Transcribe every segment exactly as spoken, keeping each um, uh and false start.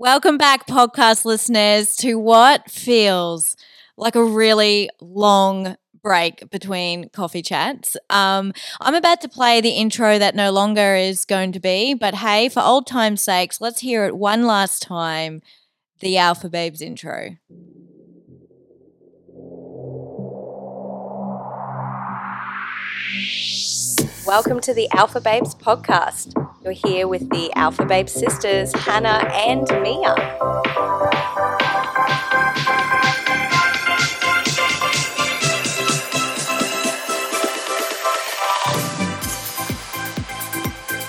Welcome back, podcast listeners, to what feels like a really long break between coffee chats. Um, I'm about to play the intro that no longer is going to be, but hey, for old time's sakes, let's hear it one last time, the Alpha Babes intro. Welcome to the Alpha Babes podcast. You're here with the Alpha Babes sisters, Hannah and Mia.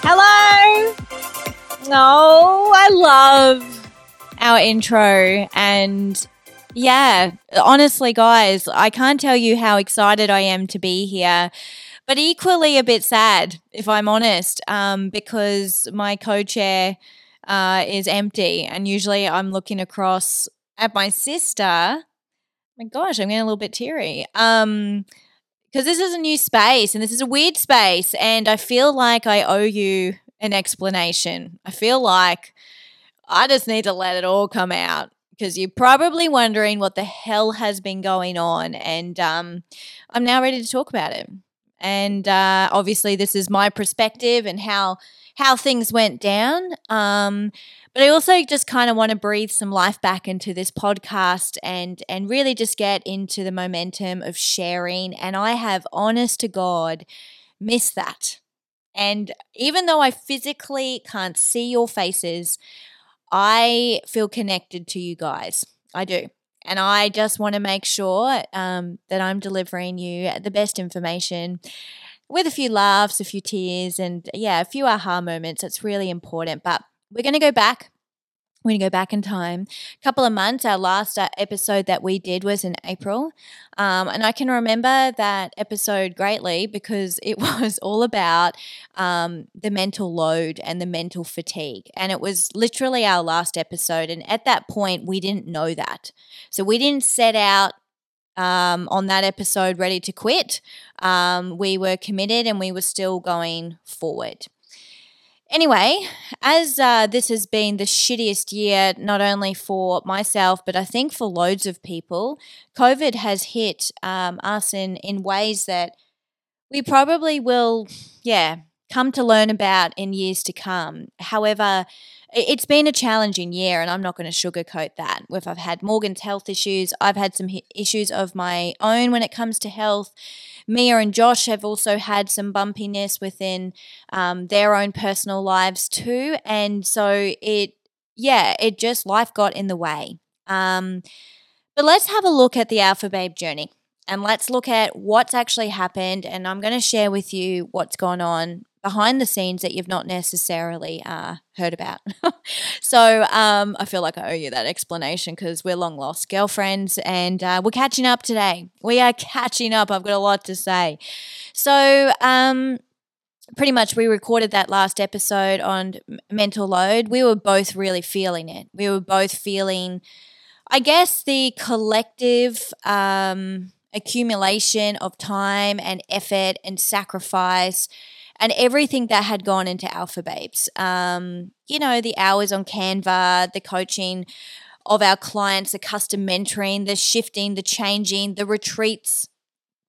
Hello. Oh, I love our intro. And yeah, honestly, guys, I can't tell you how excited I am to be here. But equally a bit sad, if I'm honest, um, because my co-chair uh, is empty, and usually I'm looking across at my sister. My gosh, I'm getting a little bit teary um, because this is a new space and this is a weird space, and I feel like I owe you an explanation. I feel like I just need to let it all come out, because you're probably wondering what the hell has been going on, and um, I'm now ready to talk about it. And uh, obviously this is my perspective and how how things went down. Um, but I also just kind of want to breathe some life back into this podcast and and really just get into the momentum of sharing. And I have, honest to God, missed that. And even though I physically can't see your faces, I feel connected to you guys. I do. And I just want to make sure um, that I'm delivering you the best information with a few laughs, a few tears, and, yeah, a few aha moments. It's really important. But we're going to go back. We're going to go back in time. A couple of months, our last episode that we did was in April. Um, and I can remember that episode greatly because it was all about um, the mental load and the mental fatigue. And it was literally our last episode. And at that point, we didn't know that. So we didn't set out um, on that episode ready to quit. Um, we were committed and we were still going forward. Anyway, as uh, this has been the shittiest year, not only for myself, but I think for loads of people, COVID has hit um, us in, in ways that we probably will, yeah, come to learn about in years to come. However, it's been a challenging year, and I'm not going to sugarcoat that. If I've had Morgan's health issues, I've had some issues of my own when it comes to health. Mia and Josh have also had some bumpiness within um, their own personal lives too. And so it, yeah, it just, life got in the way. Um, but let's have a look at the Alpha Babe journey, and let's look at what's actually happened. And I'm going to share with you what's gone on behind the scenes that you've not necessarily uh, heard about. so um, I feel like I owe you that explanation, because we're long lost girlfriends, and uh, we're catching up today. We are catching up. I've got a lot to say. So um, pretty much we recorded that last episode on mental load. We were both really feeling it. We were both feeling, I guess, the collective um, accumulation of time and effort and sacrifice and everything that had gone into Alpha Babes. Um, you know, the hours on Canva, the coaching of our clients, the custom mentoring, the shifting, the changing, the retreats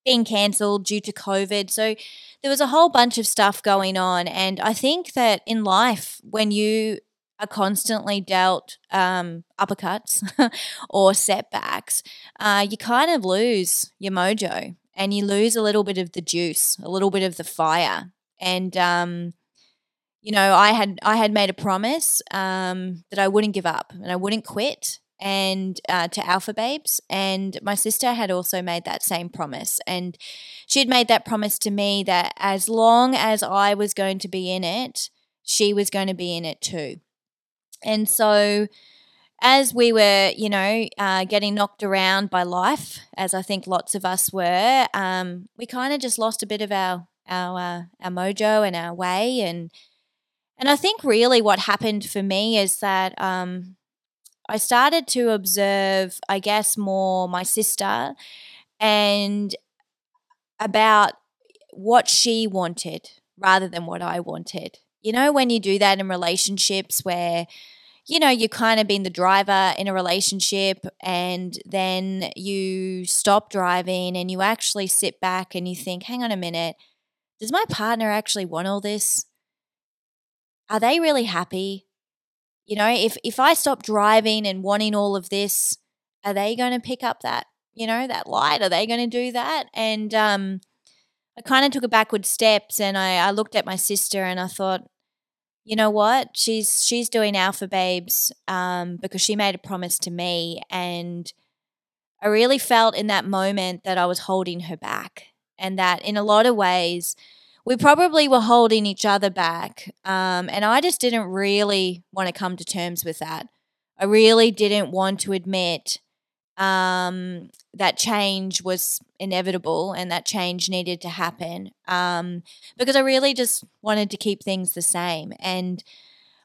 being cancelled due to COVID. So there was a whole bunch of stuff going on. And I think that in life, when you are constantly dealt um, uppercuts or setbacks, uh, you kind of lose your mojo, and you lose a little bit of the juice, a little bit of the fire. And, um, you know, I had I had made a promise um, that I wouldn't give up and I wouldn't quit, and uh, to Alpha Babes. And my sister had also made that same promise. And she had made that promise to me that as long as I was going to be in it, she was going to be in it too. And so as we were, you know, uh, getting knocked around by life, as I think lots of us were, um, we kind of just lost a bit of our – our uh, our mojo and our way. And and I think really what happened for me is that um, I started to observe, I guess, more my sister and about what she wanted rather than what I wanted. You know, when you do that in relationships where you know, you've kind of been the driver in a relationship and then you stop driving and you actually sit back and you think, hang on a minute, does my partner actually want all this? Are they really happy? You know, if, if I stop driving and wanting all of this, are they going to pick up that, you know, that light? Are they going to do that? And um, I kind of took a backward steps and I, I looked at my sister and I thought, you know what, she's she's doing Alpha Babes um, because she made a promise to me, and I really felt in that moment that I was holding her back, and that in a lot of ways we probably were holding each other back, um, and I just didn't really want to come to terms with that. I really didn't want to admit um, that change was inevitable and that change needed to happen um, because I really just wanted to keep things the same. And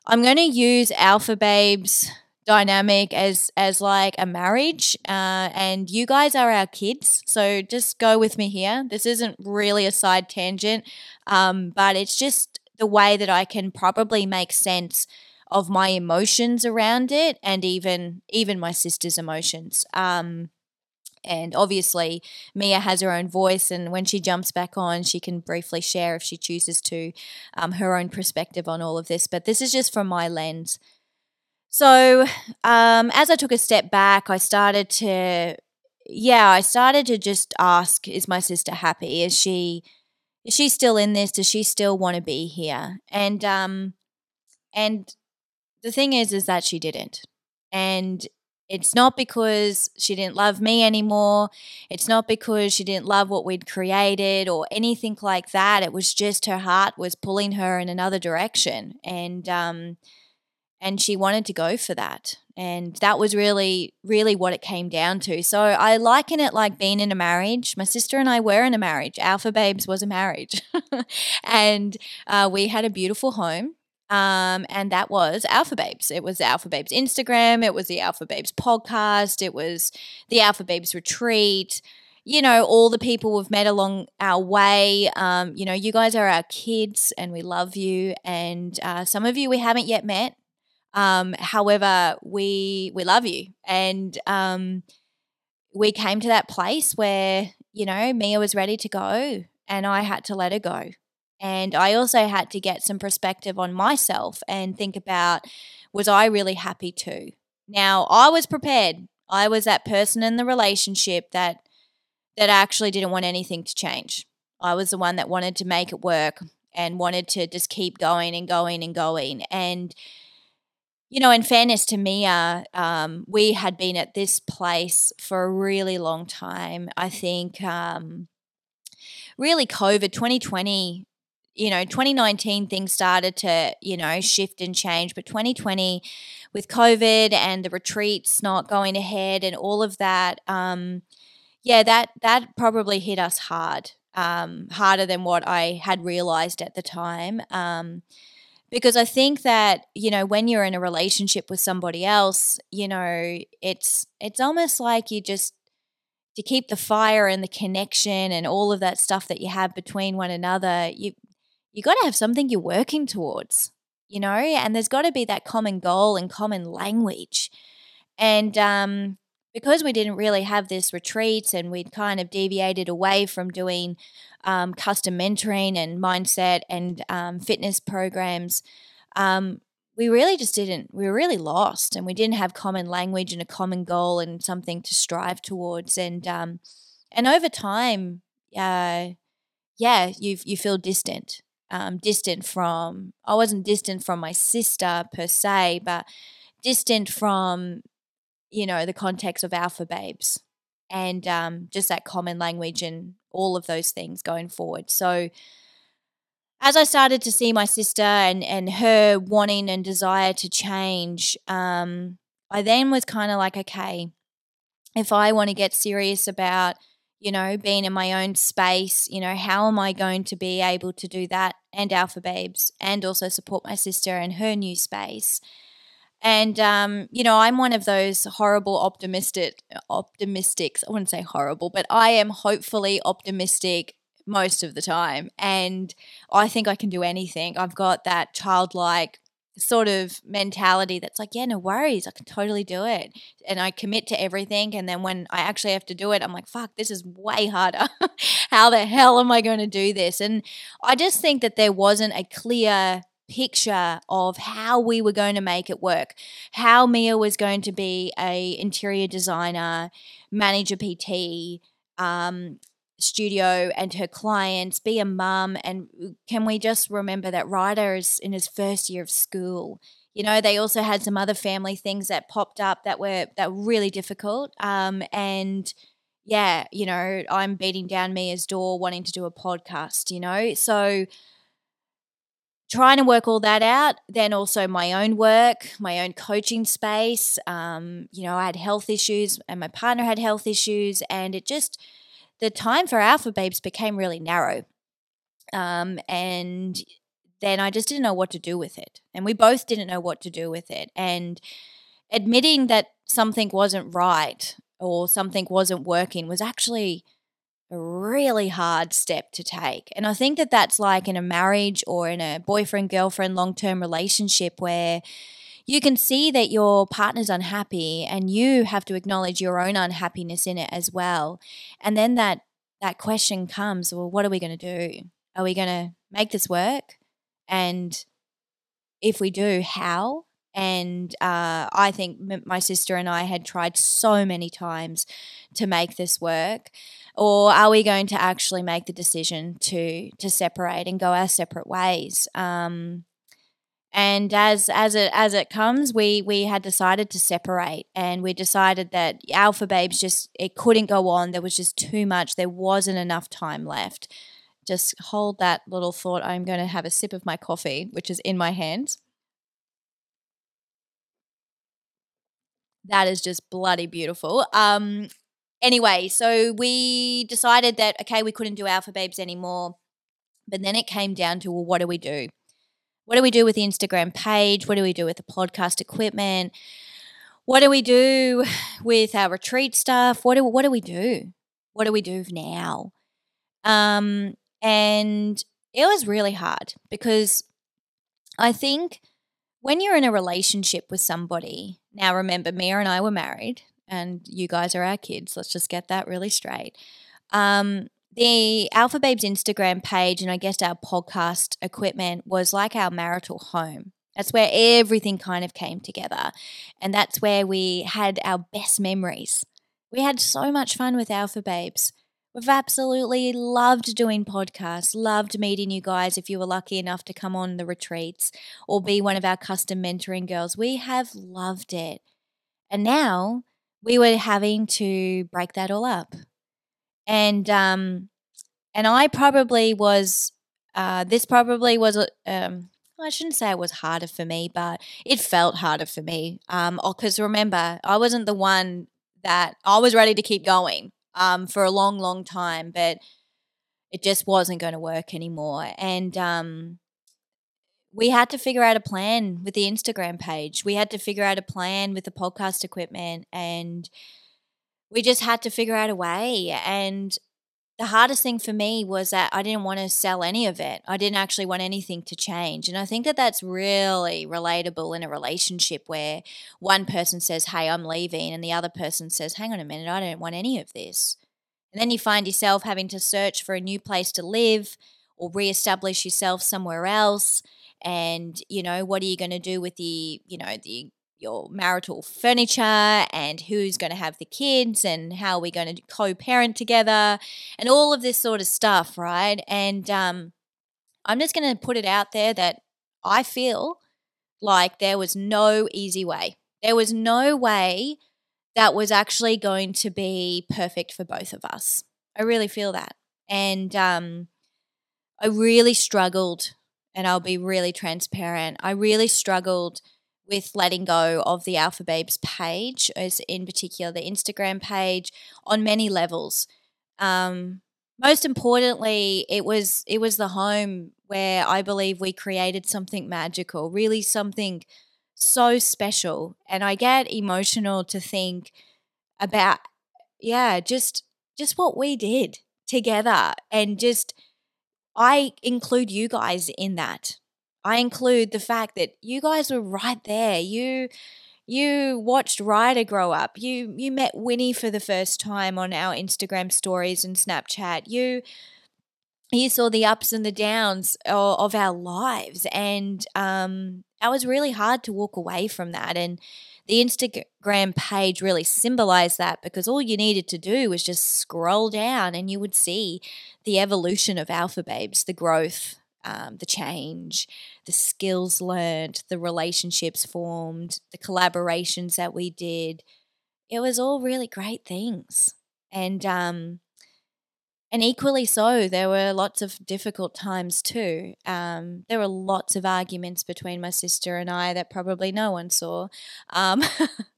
I'm going to use Alpha Babes dynamic as as like a marriage uh, and you guys are our kids, so just go with me here. This isn't really a side tangent, um, but it's just the way that I can probably make sense of my emotions around it, and even even my sister's emotions. Um, and obviously Mia has her own voice, and when she jumps back on, she can briefly share, if she chooses to, um, her own perspective on all of this. But this is just from my lens. So um, as I took a step back, I started to, yeah, I started to just ask, is my sister happy? Is she, is she still in this? Does she still want to be here? And um, and the thing is, is that she didn't. And it's not because she didn't love me anymore. It's not because she didn't love what we'd created or anything like that. It was just her heart was pulling her in another direction. And um, and she wanted to go for that. And that was really, really what it came down to. So I liken it like being in a marriage. My sister and I were in a marriage. Alpha Babes was a marriage. And uh, we had a beautiful home. Um, and that was Alpha Babes. It was the Alpha Babes Instagram. It was the Alpha Babes podcast. It was the Alpha Babes retreat. You know, all the people we've met along our way. Um, you know, you guys are our kids and we love you. And uh, some of you we haven't yet met. Um, however, we we love you. And um, we came to that place where, you know, Mia was ready to go and I had to let her go. And I also had to get some perspective on myself and think about, was I really happy too? Now, I was prepared. I was that person in the relationship that that actually didn't want anything to change. I was the one that wanted to make it work and wanted to just keep going and going and going. And, you know, in fairness to Mia, um, we had been at this place for a really long time. I think um, really COVID, twenty twenty, you know, twenty nineteen things started to, you know, shift and change. But twenty twenty with COVID and the retreats not going ahead and all of that, um, yeah, that that probably hit us hard, um, harder than what I had realized at the time. Um, because I think that, you know, when you're in a relationship with somebody else, you know, it's it's almost like you just, to keep the fire and the connection and all of that stuff that you have between one another, you you got to have something you're working towards, you know, and there's got to be that common goal and common language. And um, because we didn't really have this retreats and we'd kind of deviated away from doing um, custom mentoring and mindset and um, fitness programs, um, we really just didn't, we were really lost and we didn't have common language and a common goal and something to strive towards. And um, and over time, uh, yeah, you you feel distant. Um, distant from, I wasn't distant from my sister per se, but distant from, you know, the context of Alpha Babes and um, just that common language and all of those things going forward. So as I started to see my sister and, and her wanting and desire to change, um, I then was kind of like, okay, if I want to get serious about, you know, being in my own space, you know, how am I going to be able to do that and Alpha Babes and also support my sister in her new space? And, um, you know, I'm one of those horrible optimistic optimistics. I wouldn't say horrible, but I am hopefully optimistic most of the time. And I think I can do anything. I've got that childlike sort of mentality that's like, yeah, no worries, I can totally do it. And I commit to everything. And then when I actually have to do it, I'm like, fuck, this is way harder. How the hell am I going to do this? And I just think that there wasn't a clear picture of how we were going to make it work, how Mia was going to be a interior designer, manage a P T, um, studio and her clients, be a mum. And can we just remember that Ryder is in his first year of school? You know, they also had some other family things that popped up that were that were really difficult. Um, and yeah, you know, I'm beating down Mia's door wanting to do a podcast, you know. So trying to work all that out, then also my own work, my own coaching space. Um, you know, I had health issues and my partner had health issues, and it just – the time for Alpha Babes became really narrow, um, and then I just didn't know what to do with it, and we both didn't know what to do with it. And admitting that something wasn't right or something wasn't working was actually a really hard step to take. And I think that that's like in a marriage or in a boyfriend-girlfriend long-term relationship where you can see that your partner's unhappy and you have to acknowledge your own unhappiness in it as well. And then that that question comes, well, what are we going to do? Are we going to make this work? And if we do, how? And uh, I think my sister and I had tried so many times to make this work. Or are we going to actually make the decision to to separate and go our separate ways? Um And as as it as it comes, we we had decided to separate, and we decided that Alpha Babes just it couldn't go on. There was just too much. There wasn't enough time left. Just hold that little thought. I'm going to have a sip of my coffee, which is in my hands. That is just bloody beautiful. Um. Anyway, so we decided that okay, we couldn't do Alpha Babes anymore. But then it came down to, well, what do we do? What do we do with the Instagram page? What do we do with the podcast equipment? What do we do with our retreat stuff? What do what do we do? What do we do now? Um, and it was really hard because I think when you're in a relationship with somebody, now remember Mia and I were married and you guys are our kids. Let's just get that really straight. Um The Alpha Babes Instagram page and I guess our podcast equipment was like our marital home. That's where everything kind of came together, and that's where we had our best memories. We had so much fun with Alpha Babes. We've absolutely loved doing podcasts, loved meeting you guys if you were lucky enough to come on the retreats or be one of our custom mentoring girls. We have loved it. And now we were having to break that all up. And um, and I probably was uh, this probably was um, I shouldn't say it was harder for me, but it felt harder for me. Um, because remember, I wasn't the one that I was ready to keep going um for a long, long time, but it just wasn't going to work anymore. And um, we had to figure out a plan with the Instagram page. We had to figure out a plan with the podcast equipment, and we just had to figure out a way. And the hardest thing for me was that I didn't want to sell any of it. I didn't actually want anything to change. And I think that that's really relatable in a relationship where one person says, hey, I'm leaving, and the other person says, hang on a minute, I don't want any of this. And then you find yourself having to search for a new place to live or reestablish yourself somewhere else. And, you know, what are you going to do with the, you know, the your marital furniture, and who's going to have the kids, and how are we going to co-parent together, and all of this sort of stuff, right? And um, I'm just going to put it out there that I feel like there was no easy way. There was no way that was actually going to be perfect for both of us. I really feel that. And um, I really struggled, and I'll be really transparent, I really struggled with letting go of the Alpha Babes page, as in particular the Instagram page, on many levels. Um, most importantly, it was it was the home where I believe we created something magical, really something so special. And I get emotional to think about, yeah, just just what we did together, and just I include you guys in that. I include the fact that you guys were right there. You you watched Ryder grow up. You you met Winnie for the first time on our Instagram stories and Snapchat. You you saw the ups and the downs of, of our lives, and um, it was really hard to walk away from that. And the Instagram page really symbolized that, because all you needed to do was just scroll down and you would see the evolution of Alpha Babes, the growth, um, the change, the skills learned, the relationships formed, the collaborations that we did. It was all really great things. And um, and equally so, there were lots of difficult times too. Um, there were lots of arguments between my sister and I that probably no one saw. Um,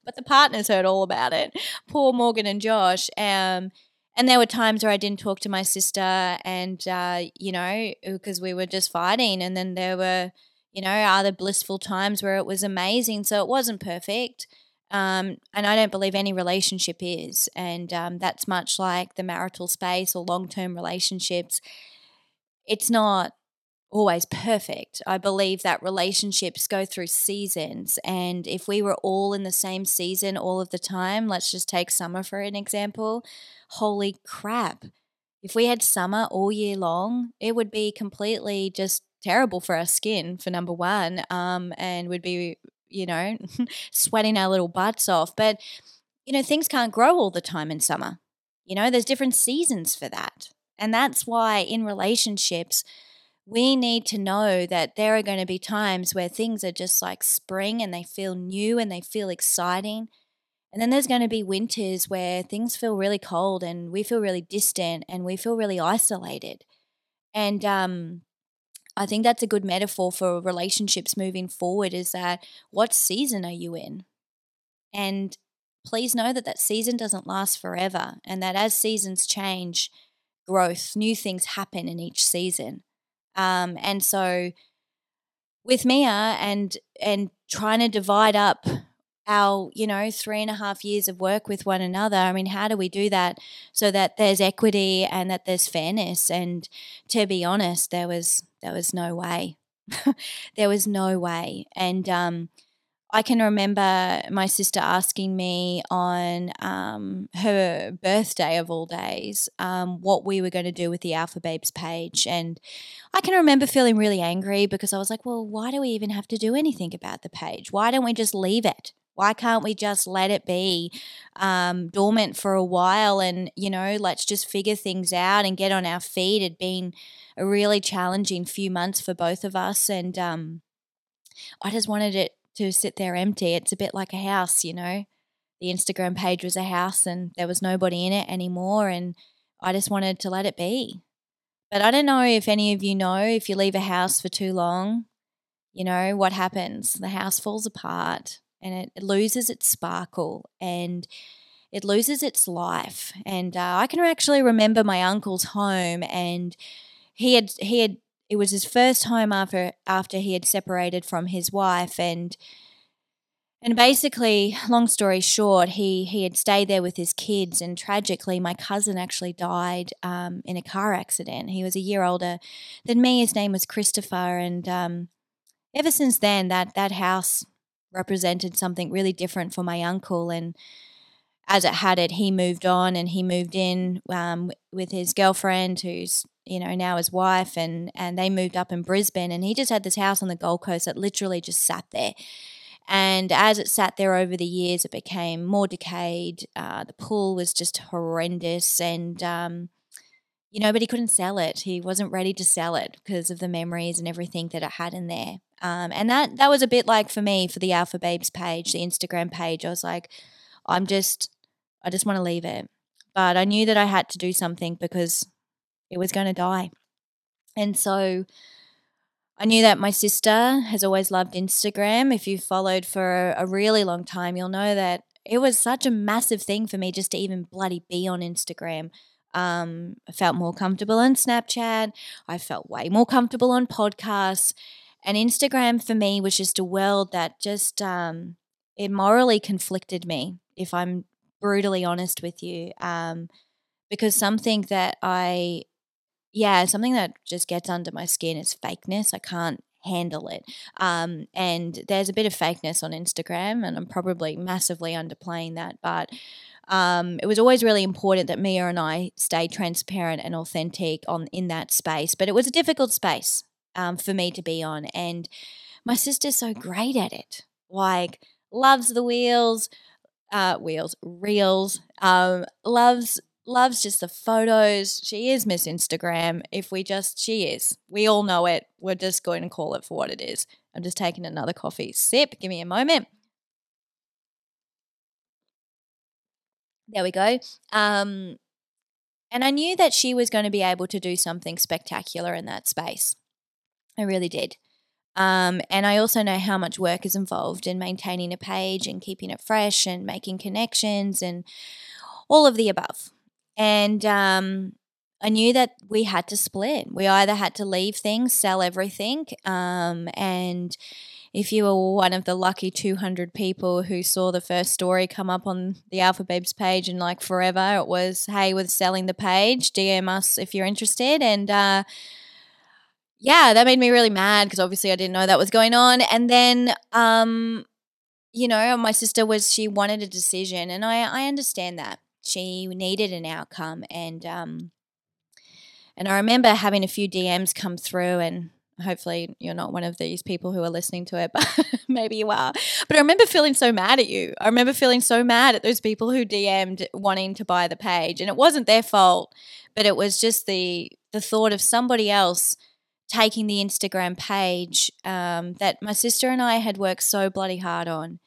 but the partners heard all about it, poor Morgan and Josh. Um, and there were times where I didn't talk to my sister and, uh, you know, because we were just fighting. And then there were, you know, other blissful times where it was amazing. So it wasn't perfect. Um, and I don't believe any relationship is, and um, that's much like the marital space or long-term relationships. It's not always perfect. I believe that relationships go through seasons, and if we were all in the same season all of the time, let's just take summer for an example, holy crap. If we had summer all year long, it would be completely just terrible for our skin, for number one, um, and would be – you know, sweating our little butts off. But, you know, things can't grow all the time in summer. You know, there's different seasons for that. And that's why in relationships, we need to know that there are going to be times where things are just like spring and they feel new and they feel exciting. And then there's going to be winters where things feel really cold and we feel really distant and we feel really isolated. And, um, I think that's a good metaphor for relationships moving forward, is that what season are you in? And please know that that season doesn't last forever, and that as seasons change, growth, new things happen in each season. Um, and so with Mia and and trying to divide up our, you know, three and a half years of work with one another, I mean, how do we do that so that there's equity and that there's fairness? And to be honest, there was there was no way. There was no way. And um, I can remember my sister asking me on um, her birthday of all days um, what we were going to do with the Alpha Babes page. And I can remember feeling really angry, because I was like, well, why do we even have to do anything about the page? Why don't we just leave it? Why can't we just let it be um, dormant for a while and, you know, let's just figure things out and get on our feet? It'd been a really challenging few months for both of us, and um, I just wanted it to sit there empty. It's a bit like a house, you know. The Instagram page was a house and there was nobody in it anymore, and I just wanted to let it be. But I don't know if any of you know, if you leave a house for too long, you know, what happens? The house falls apart. And it loses its sparkle and it loses its life. And uh, I can actually remember my uncle's home, and he had he had it was his first home after after he had separated from his wife, and and basically, long story short, he he had stayed there with his kids, and tragically, my cousin actually died um, in a car accident. He was a year older than me. His name was Christopher, and um, ever since then, that that house represented something really different for my uncle. And as it had it, he moved on and he moved in um, with his girlfriend, who's, you know, now his wife, and and they moved up in Brisbane, and he just had this house on the Gold Coast that literally just sat there. And as it sat there over the years, it became more decayed. Uh, the pool was just horrendous, and um, you know, but he couldn't sell it. He wasn't ready to sell it because of the memories and everything that it had in there. Um, and that, that was a bit like for me, for the Alpha Babes page, the Instagram page. I was like, I'm just, I just want to leave it. But I knew that I had to do something because it was going to die. And so I knew that my sister has always loved Instagram. If you followed for a really long time, you'll know that it was such a massive thing for me just to even bloody be on Instagram. Um, I felt more comfortable on Snapchat. I felt way more comfortable on podcasts. And Instagram for me was just a world that just um, it morally conflicted me, if I'm brutally honest with you, um, because something that I, yeah, something that just gets under my skin is fakeness. I can't handle it. Um, and there's a bit of fakeness on Instagram, and I'm probably massively underplaying that, but Um, it was always really important that Mia and I stayed transparent and authentic on in that space. But it was a difficult space um, for me to be on. And my sister's so great at it, like loves the wheels, uh, wheels, reels, um, loves loves just the photos. She is Miss Instagram. If we just, she is. We all know it. We're just going to call it for what it is. I'm just taking another coffee sip. Give me a moment. There we go. Um, and I knew that she was going to be able to do something spectacular in that space. I really did. Um, and I also know how much work is involved in maintaining a page and keeping it fresh and making connections and all of the above. And um, I knew that we had to split. We either had to leave things, sell everything, um, and if you were one of the lucky two hundred people who saw the first story come up on the Alpha Babes page and like forever, it was, hey, we're selling the page, D M us if you're interested. And uh, yeah, that made me really mad because obviously I didn't know that was going on. And then, um, you know, my sister was, she wanted a decision, and I, I understand that. She needed an outcome. And, um, and I remember having a few D Ms come through, and hopefully you're not one of these people who are listening to it, but maybe you are. But I remember feeling so mad at you. I remember feeling so mad at those people who D M'd wanting to buy the page. And it wasn't their fault, but it was just the the thought of somebody else taking the Instagram page um, that my sister and I had worked so bloody hard on.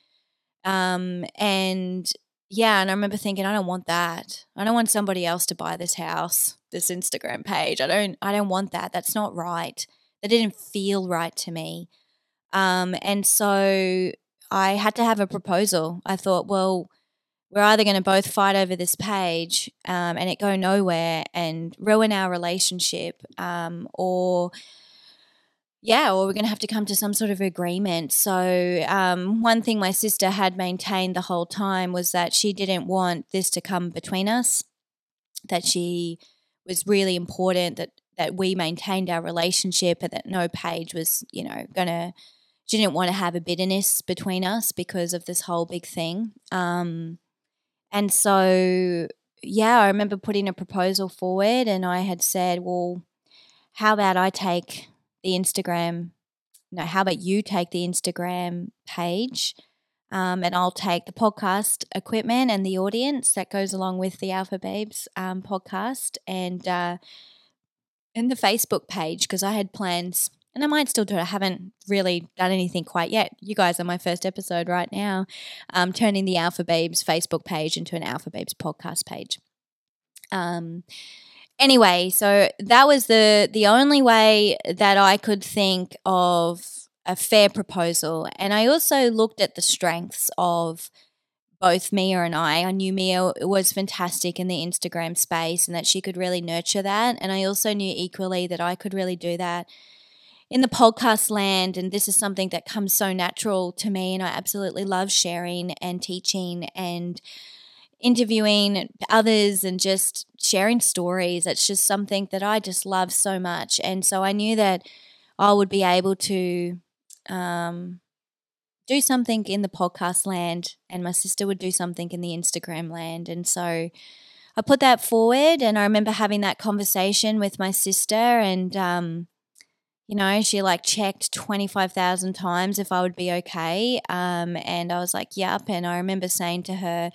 Um, and yeah, and I remember thinking, I don't want that. I don't want somebody else to buy this house, this Instagram page. I don't. I don't want that. That's not right. That didn't feel right to me. Um, and so I had to have a proposal. I thought, well, we're either going to both fight over this page um, and it go nowhere and ruin our relationship, um, or yeah, or we're going to have to come to some sort of agreement. So um, one thing my sister had maintained the whole time was that she didn't want this to come between us, that she was really important, that that we maintained our relationship, and that no page was, you know, going to – she didn't want to have a bitterness between us because of this whole big thing. Um, and so, yeah, I remember putting a proposal forward, and I had said, well, how about I take the Instagram – no, how about you take the Instagram page um, and I'll take the podcast equipment and the audience that goes along with the Alpha Babes um, podcast and uh, – and the Facebook page, because I had plans, and I might still do it. I haven't really done anything quite yet. You guys are my first episode right now, um, turning the Alpha Babes Facebook page into an Alpha Babes podcast page. Um, anyway, so that was the the only way that I could think of a fair proposal, and I also looked at the strengths of both Mia and I. I knew Mia was fantastic in the Instagram space and that she could really nurture that. And I also knew equally that I could really do that in the podcast land. And this is something that comes so natural to me, and I absolutely love sharing and teaching and interviewing others and just sharing stories. It's just something that I just love so much. And so I knew that I would be able to um, – do something in the podcast land, and my sister would do something in the Instagram land. And so I put that forward, and I remember having that conversation with my sister, and um, you know, she like checked twenty-five thousand times if I would be okay, um, and I was like, yep. And I remember saying to her,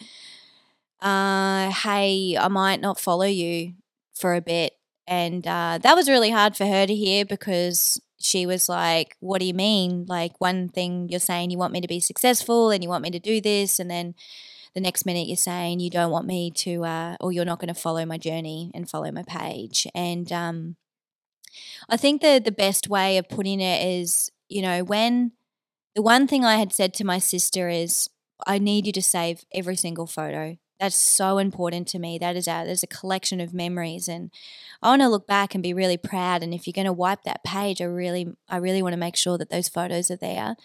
uh, hey, I might not follow you for a bit. And uh, that was really hard for her to hear, because she was like, what do you mean? Like, one thing you're saying you want me to be successful and you want me to do this, and then the next minute you're saying you don't want me to uh, or you're not going to follow my journey and follow my page. And um, I think the, the best way of putting it is, you know, when the one thing I had said to my sister is, I need you to save every single photo. That's so important to me. That is a, there's a collection of memories, and I want to look back and be really proud. And if you're going to wipe that page, I really, I really want to make sure that those photos are there.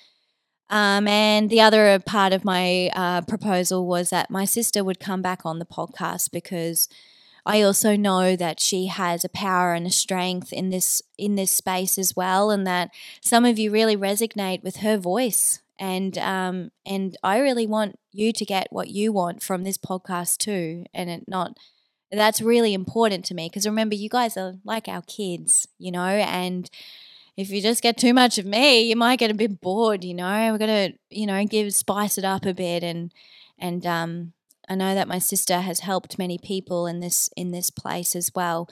Um, and the other part of my uh, proposal was that my sister would come back on the podcast, because I also know that she has a power and a strength in this in this space as well, and that some of you really resonate with her voice. And um, and I really want you to get what you want from this podcast too, and it not that's really important to me, because remember, you guys are like our kids, you know, and if you just get too much of me, you might get a bit bored, you know. We're gonna, you know, give spice it up a bit, and and um, I know that my sister has helped many people in this in this place as well.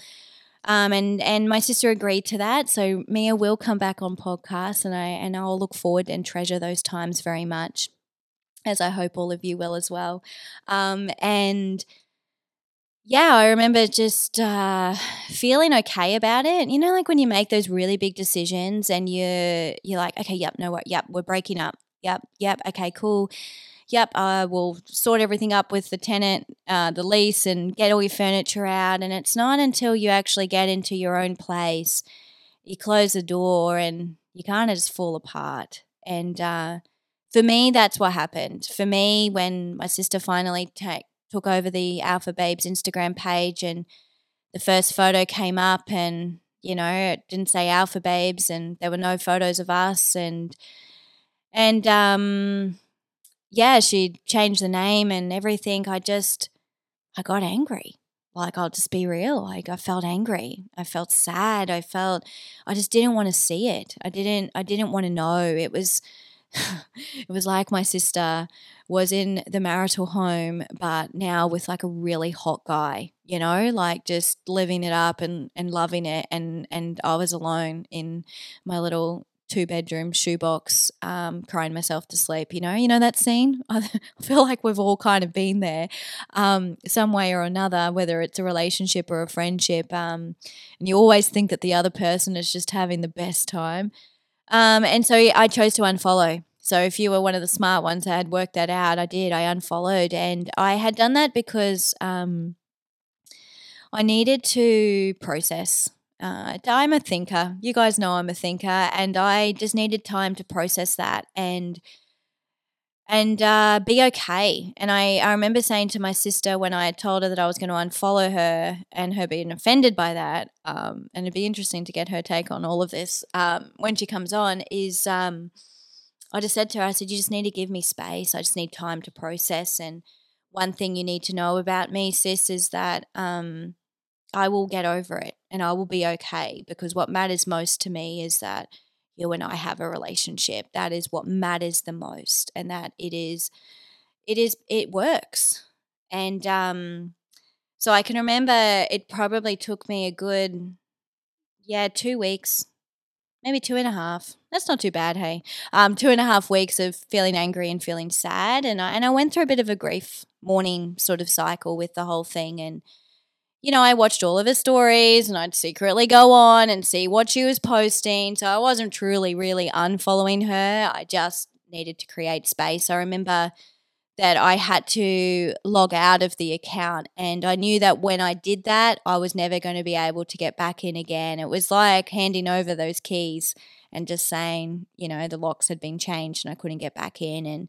Um, and, and my sister agreed to that, so Mia will come back on podcasts, and I and I'll look forward and treasure those times very much, as I hope all of you will as well. Um, and yeah, I remember just uh, feeling okay about it. You know, like when you make those really big decisions and you you're like, okay, yep, no, yep, we're breaking up, yep, yep, okay, cool. Yep, I will sort everything up with the tenant, uh, the lease, and get all your furniture out. And it's not until you actually get into your own place, you close the door, and you kind of just fall apart. And uh, for me, that's what happened. For me, when my sister finally t- took over the Alpha Babes Instagram page, and the first photo came up, and, you know, it didn't say Alpha Babes, and there were no photos of us, and and um. yeah, she changed the name and everything. I just, I got angry. Like, I'll just be real. Like, I felt angry. I felt sad. I felt, I just didn't want to see it. I didn't, I didn't want to know. It was, it was like my sister was in the marital home, but now with like a really hot guy, you know, like just living it up and, and loving it. And, and I was alone in my little two-bedroom shoebox, um, crying myself to sleep, you know. You know that scene? I feel like we've all kind of been there um, some way or another, whether it's a relationship or a friendship, um, and you always think that the other person is just having the best time. Um, and so I chose to unfollow. So if you were one of the smart ones that had worked that out, I did. I unfollowed, and I had done that because um, I needed to process. Uh, I'm a thinker. You guys know I'm a thinker, and I just needed time to process that and and uh, be okay. And I, I remember saying to my sister when I had told her that I was going to unfollow her, and her being offended by that, um, and it'd be interesting to get her take on all of this um, when she comes on, is um, I just said to her, I said, you just need to give me space. I just need time to process. And one thing you need to know about me, sis, is that um, I will get over it. And I will be okay, because what matters most to me is that you and I have a relationship. That is what matters the most, and that it is, it is, it works. And um, so I can remember it probably took me a good, yeah, two weeks, maybe two and a half. That's not too bad, hey. Um, two and a half weeks of feeling angry and feeling sad, and I and I went through a bit of a grief mourning sort of cycle with the whole thing, and. You know, I watched all of her stories, and I'd secretly go on and see what she was posting. So I wasn't truly really unfollowing her. I just needed to create space. I remember that I had to log out of the account, and I knew that when I did that, I was never going to be able to get back in again. It was like handing over those keys and just saying, you know, the locks had been changed and I couldn't get back in. And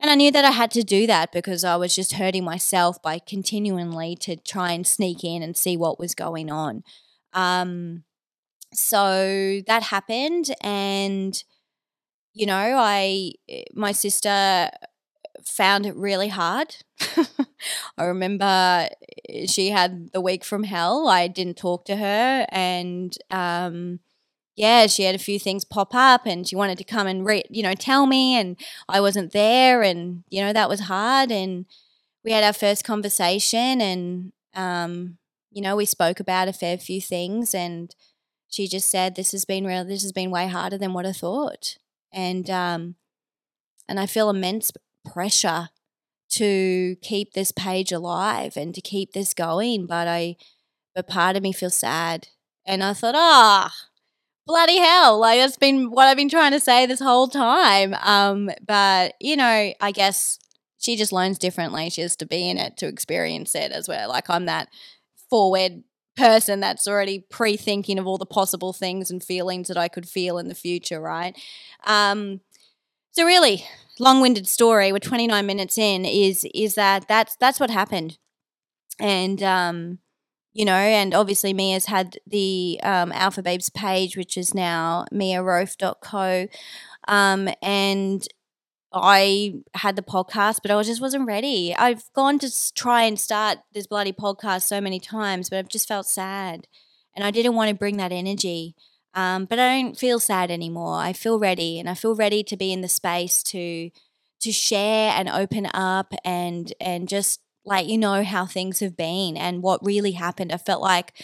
And I knew that I had to do that, because I was just hurting myself by continually to try and sneak in and see what was going on. Um, so that happened, and, you know, I my sister found it really hard. I remember she had the week from hell. I didn't talk to her, and um yeah, she had a few things pop up, and she wanted to come and, re- you know, tell me, and I wasn't there, and, you know, that was hard. And we had our first conversation, and, um, you know, we spoke about a fair few things, and she just said, this has been real, this has been way harder than what I thought. And, um, and I feel immense pressure to keep this page alive and to keep this going. But I, but part of me feels sad. And I thought, ah. Oh, bloody hell, like that's been what I've been trying to say this whole time. Um, but, you know, I guess she just learns differently. She has to be in it to experience it as well. Like, I'm that forward person that's already pre-thinking of all the possible things and feelings that I could feel in the future, right? Um, so really, long-winded story, we're twenty-nine minutes in, is is that that's, that's what happened. And um, you know, and obviously Mia's had the um, Alpha Babes page, which is now mia rofe dot co, um, and I had the podcast, but I just wasn't ready. I've gone to try and start this bloody podcast so many times, but I've just felt sad, and I didn't want to bring that energy. Um, but I don't feel sad anymore. I feel ready, and I feel ready to be in the space to to share and open up and and just let you know how things have been and what really happened. I felt like,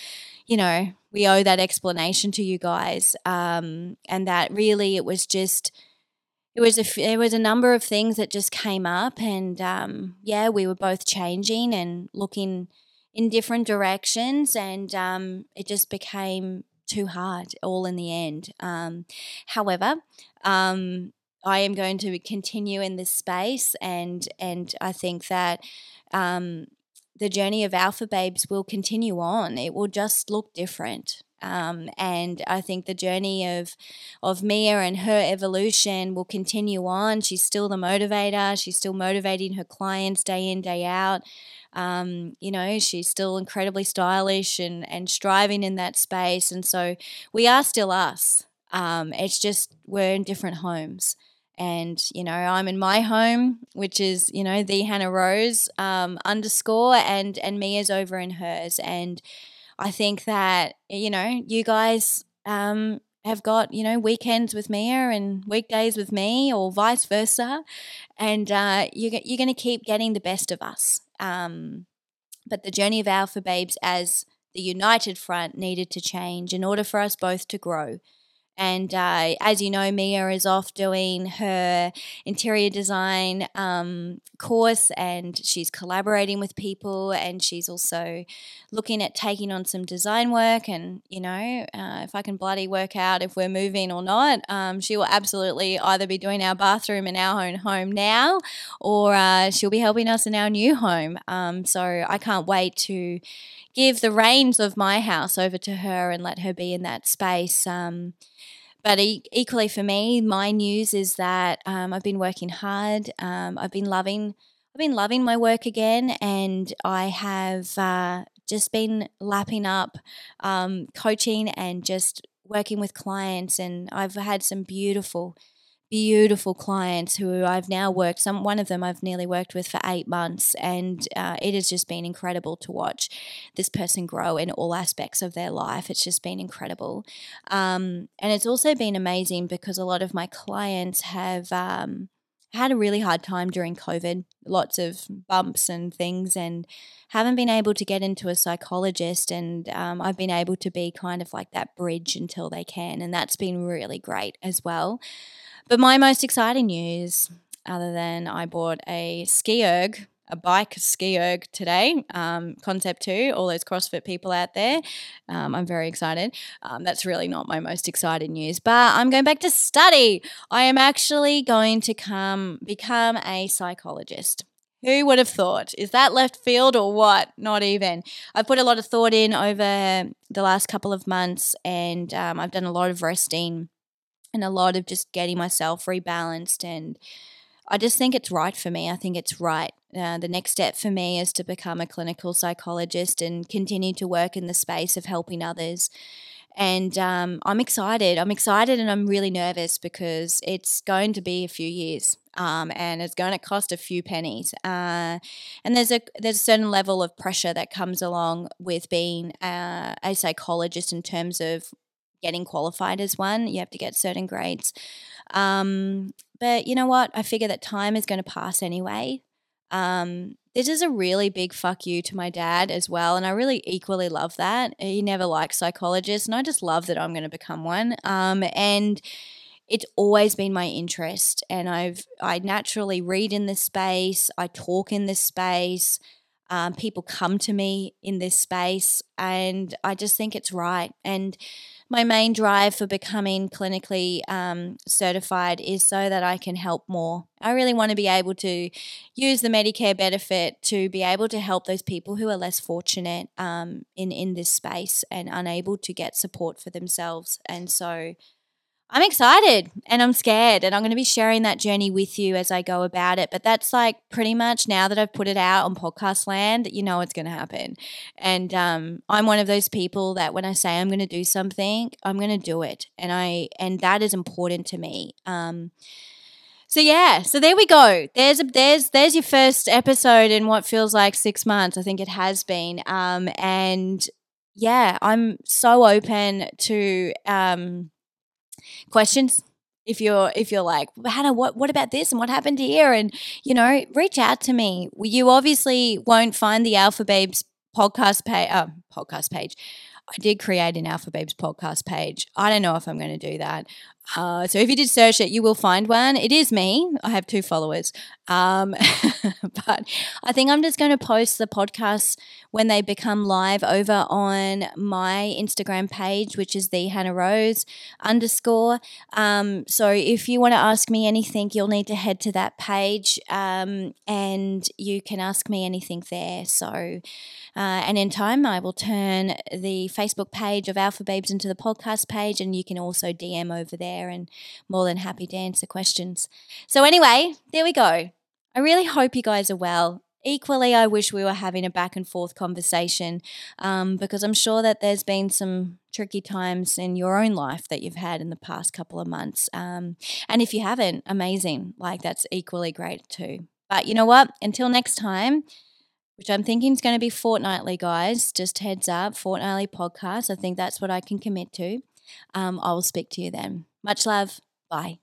you know, we owe that explanation to you guys, um, and that really it was just – It was a it was a number of things that just came up, and um, yeah, we were both changing and looking in different directions, and um, it just became too hard all in the end. Um, however, um, I am going to continue in this space, and and I think that um, the journey of Alpha Babes will continue on. It will just look different. Um, and I think the journey of of Mia and her evolution will continue on. She's still the motivator. She's still motivating her clients day in, day out. Um, you know, she's still incredibly stylish and, and striving in that space. And so we are still us. Um, it's just we're in different homes. And, you know, I'm in my home, which is, you know, the Hannah Rose um, underscore and, and Mia's over in hers. And I think that, you know, you guys um, have got, you know, weekends with Mia and weekdays with me or vice versa, and uh, you, you're going to keep getting the best of us. Um, but the journey of Alpha Babes as the united front needed to change in order for us both to grow. And uh, as you know, Mia is off doing her interior design um, course, and she's collaborating with people, and she's also looking at taking on some design work. And, you know, uh, if I can bloody work out if we're moving or not, um, she will absolutely either be doing our bathroom in our own home now, or uh, she'll be helping us in our new home. Um, so I can't wait to give the reins of my house over to her and let her be in that space. Um, But equally for me, my news is that um, I've been working hard. Um, I've been loving, I've been loving my work again, and I have uh, just been lapping up um, coaching and just working with clients. And I've had some beautiful, beautiful clients who I've now worked. Some one of them I've nearly worked with for eight months, and uh, it has just been incredible to watch this person grow in all aspects of their life. It's just been incredible, um, and it's also been amazing because a lot of my clients have um, had a really hard time during COVID. Lots of bumps and things, and haven't been able to get into a psychologist. And um, I've been able to be kind of like that bridge until they can, and that's been really great as well. But my most exciting news, other than I bought a ski erg, a bike ski erg today, um, Concept two, all those CrossFit people out there, um, I'm very excited. Um, that's really not my most exciting news, but I'm going back to study. I am actually going to come become a psychologist. Who would have thought? Is that left field or what? Not even. I've put a lot of thought in over the last couple of months, and um, I've done a lot of resting and a lot of just getting myself rebalanced, and I just think it's right for me. I think it's right. Uh, the next step for me is to become a clinical psychologist and continue to work in the space of helping others. And um, I'm excited. I'm excited and I'm really nervous because it's going to be a few years um, and it's going to cost a few pennies. Uh, and there's a there's a certain level of pressure that comes along with being uh, a psychologist in terms of getting qualified as one. You have to get certain grades. Um, but you know what? I figure that time is going to pass anyway. Um, this is a really big fuck you to my dad as well, and I really equally love that. He never liked psychologists, and I just love that I'm going to become one. Um, and it's always been my interest, and I've I naturally read in this space. I talk in this space. Um, people come to me in this space, and I just think it's right. And my main drive for becoming clinically um, certified is so that I can help more. I really want to be able to use the Medicare benefit to be able to help those people who are less fortunate um, in, in this space and unable to get support for themselves. And so I'm excited and I'm scared, and I'm going to be sharing that journey with you as I go about it. But that's like pretty much now that I've put it out on podcast land, you know it's going to happen. And um, I'm one of those people that when I say I'm going to do something, I'm going to do it. And I and that is important to me. Um, so yeah, so there we go. There's a, there's there's your first episode in what feels like six months. I think it has been. Um, and yeah, I'm so open to um, – questions. If you're if you're like, Hannah, what what about this and what happened here? And you know, reach out to me. You obviously won't find the Alpha Babes podcast page. Uh, podcast page. I did create an Alpha Babes podcast page. I don't know if I'm going to do that. Uh, so if you did search it, you will find one. It is me. I have two followers. Um, but I think I'm just going to post the podcasts when they become live over on my Instagram page, which is the Hannah Rose underscore. Um, so if you want to ask me anything, you'll need to head to that page um, and you can ask me anything there. So uh, and in time, I will turn the Facebook page of Alpha Babes into the podcast page, and you can also D M over there. And more than happy to answer questions. So anyway, there we go. I really hope you guys are well. Equally, I wish we were having a back and forth conversation um, because I'm sure that there's been some tricky times in your own life that you've had in the past couple of months. Um, and if you haven't, amazing. Like that's equally great too. But you know what? Until next time, which I'm thinking is going to be fortnightly, guys. Just heads up, fortnightly podcast. I think that's what I can commit to. Um, I will speak to you then. Much love. Bye.